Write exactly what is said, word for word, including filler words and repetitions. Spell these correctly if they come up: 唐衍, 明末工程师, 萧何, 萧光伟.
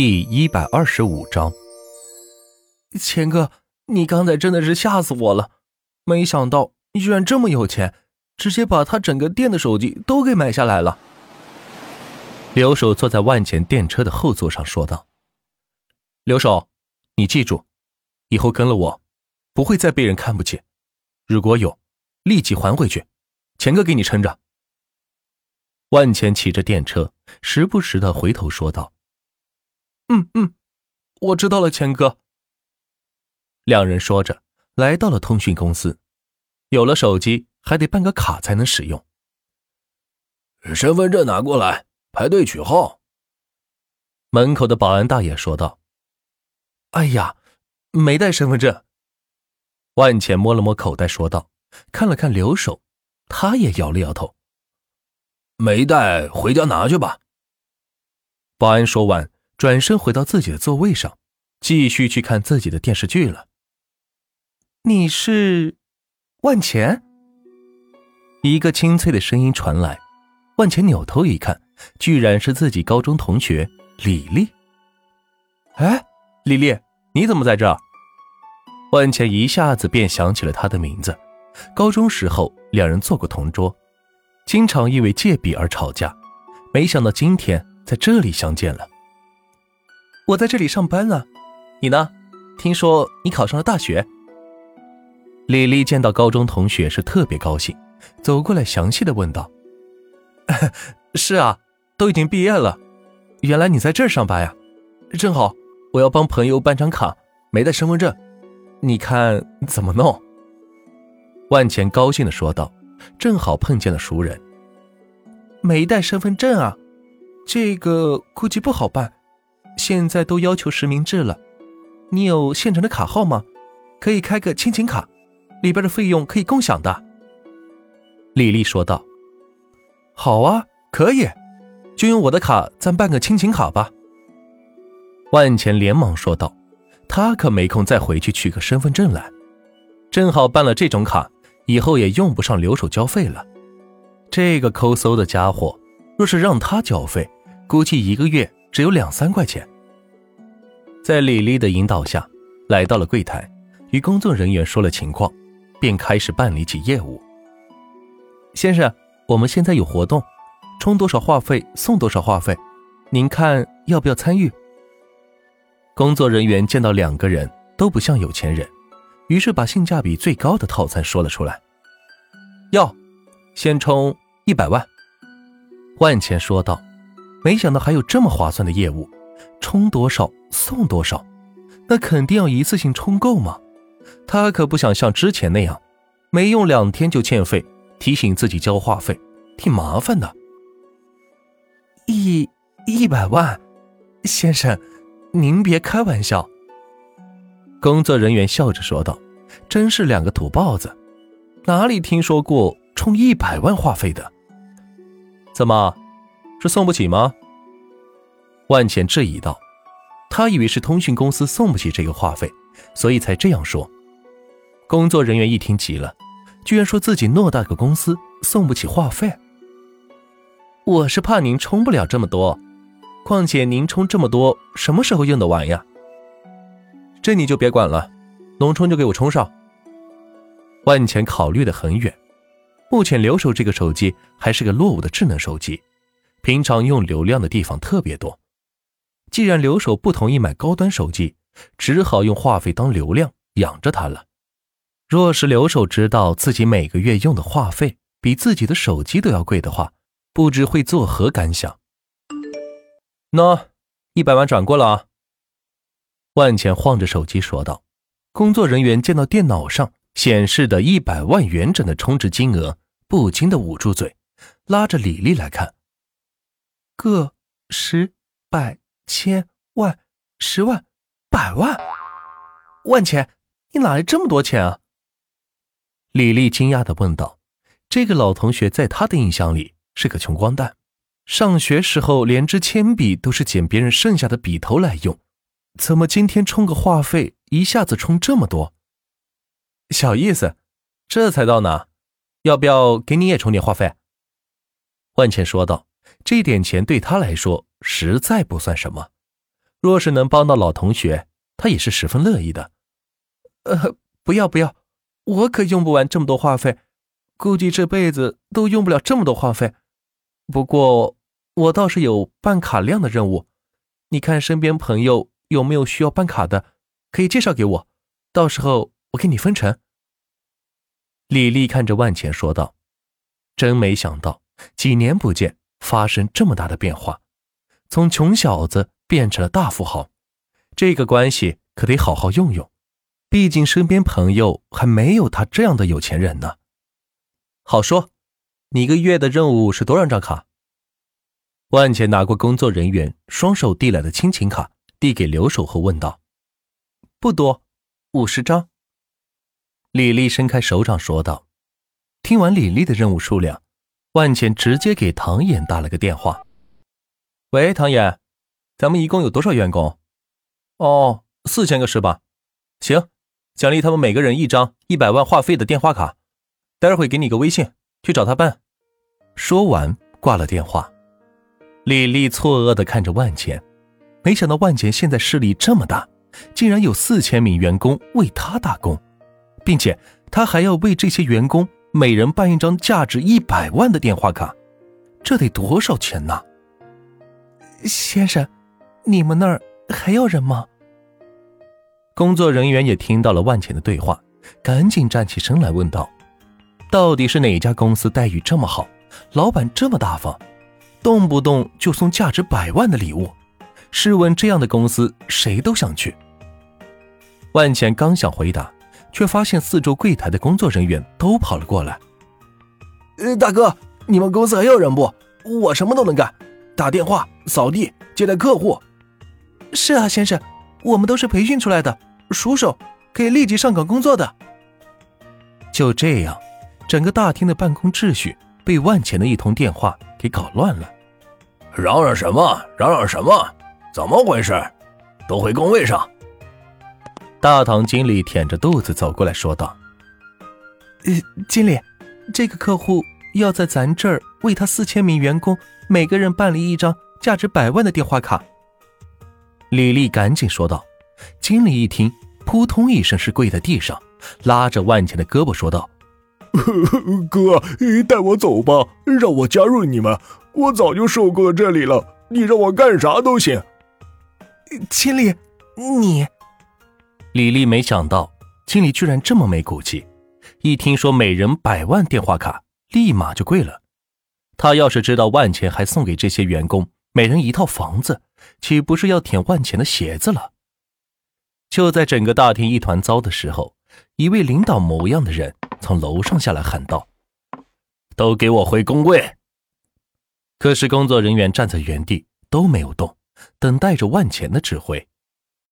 第一百二十五章。钱哥，你刚才真的是吓死我了，没想到你居然这么有钱，直接把他整个店的手机都给买下来了。刘守坐在万钱电车的后座上说道。刘守，你记住，以后跟了我不会再被人看不起，如果有立即还回去，钱哥给你撑着。万钱骑着电车时不时地回头说道。嗯嗯，我知道了，钱哥。两人说着来到了通讯公司，有了手机还得办个卡才能使用。身份证拿过来，排队取号。门口的保安大爷说道。哎呀，没带身份证。万钱摸了摸口袋说道，看了看刘守，他也摇了摇头。没带，回家拿去吧。保安说完转身回到自己的座位上，继续去看自己的电视剧了。你是万钱？一个清脆的声音传来，万钱扭头一看，居然是自己高中同学李丽。哎，李丽，你怎么在这儿？万钱一下子便想起了她的名字，高中时候两人做过同桌，经常因为借笔而吵架，没想到今天在这里相见了。我在这里上班啊，你呢？听说你考上了大学。李丽见到高中同学是特别高兴，走过来详细的问道。是啊，都已经毕业了，原来你在这儿上班呀、啊、正好我要帮朋友办张卡，没带身份证，你看怎么弄？万钱高兴的说道，正好碰见了熟人。没带身份证啊，这个估计不好办，现在都要求实名制了，你有现成的卡号吗？可以开个亲情卡，里边的费用可以共享的。李丽说道。好啊，可以，就用我的卡咱办个亲情卡吧。万钱连忙说道，他可没空再回去取个身份证来，正好办了这种卡，以后也用不上留守交费了。这个抠搜的家伙，若是让他交费，估计一个月只有两三块钱。在李丽的引导下来到了柜台，与工作人员说了情况，便开始办理起业务。先生，我们现在有活动，充多少话费送多少话费，您看要不要参与？工作人员见到两个人都不像有钱人，于是把性价比最高的套餐说了出来。要先充一百万。万钱说道，没想到还有这么划算的业务，充多少送多少，那肯定要一次性充够嘛。他可不想像之前那样没用两天就欠费，提醒自己交话费挺麻烦的。一一百万，先生您别开玩笑。工作人员笑着说道，真是两个土包子，哪里听说过充一百万话费的。怎么，是送不起吗？万钱质疑道，他以为是通讯公司送不起这个话费，所以才这样说。工作人员一听急了，居然说自己偌大个公司送不起话费。我是怕您充不了这么多，况且您充这么多什么时候用得完呀？这你就别管了，能充就给我充上。万钱考虑得很远，目前留守这个手机还是个落伍的智能手机，平常用流量的地方特别多，既然留守不同意买高端手机，只好用话费当流量养着它了。若是留守知道自己每个月用的话费比自己的手机都要贵的话，不知会作何感想。那一百万转过了啊。万钱晃着手机说道。工作人员见到电脑上显示的一百万元整的充值金额，不禁的捂住嘴，拉着李丽来看。个十百千万十万百万，万钱，你哪来这么多钱啊？李丽惊讶地问道。这个老同学在他的印象里是个穷光蛋，上学时候连支铅笔都是捡别人剩下的笔头来用，怎么今天充个话费一下子充这么多？小意思，这才到哪？要不要给你也充点话费？万钱说道。这点钱对他来说实在不算什么，若是能帮到老同学，他也是十分乐意的。呃，不要不要，我可用不完这么多话费，估计这辈子都用不了这么多话费。不过我倒是有办卡量的任务，你看身边朋友有没有需要办卡的，可以介绍给我，到时候我给你分成。李丽看着万钱说道，真没想到几年不见发生这么大的变化，从穷小子变成了大富豪，这个关系可得好好用用，毕竟身边朋友还没有他这样的有钱人呢。好说，你一个月的任务是多少张卡？万钱拿过工作人员双手递来的亲情卡，递给留守后问道，不多，五十张。李丽伸开手掌说道。听完李丽的任务数量，万钱直接给唐衍打了个电话。喂，唐衍，咱们一共有多少员工？哦，四千个是吧？行，奖励他们每个人一张一百万话费的电话卡，待会给你个微信，去找他办。说完挂了电话。李丽错愕地看着万钱，没想到万钱现在势力这么大，竟然有四千名员工为他打工，并且他还要为这些员工每人办一张价值一百万的电话卡，这得多少钱呢？先生，你们那儿还有人吗？工作人员也听到了万钱的对话，赶紧站起身来问道，到底是哪家公司待遇这么好，老板这么大方，动不动就送价值百万的礼物，试问这样的公司谁都想去。万钱刚想回答，却发现四周柜台的工作人员都跑了过来。呃，大哥，你们公司还有人不？我什么都能干，打电话、扫地、接待客户。是啊，先生，我们都是培训出来的熟手，可以立即上岗工作的。就这样，整个大厅的办公秩序被万钱的一通电话给搞乱了。嚷嚷什么？嚷嚷什么？怎么回事？都回工位上。大堂经理舔着肚子走过来说道，呃，经理，这个客户要在咱这儿为他四千名员工每个人办理一张价值百万的电话卡。李丽赶紧说道。经理一听，扑通一声是跪在地上，拉着万钱的胳膊说道，哥，带我走吧，让我加入你们，我早就受够了这里了，你让我干啥都行。经理，你……李丽没想到经理居然这么没骨气，一听说每人百万电话卡立马就跪了。他要是知道万钱还送给这些员工每人一套房子，岂不是要舔万钱的鞋子了？就在整个大厅一团糟的时候，一位领导模样的人从楼上下来喊道，都给我回工位。可是工作人员站在原地都没有动，等待着万钱的指挥。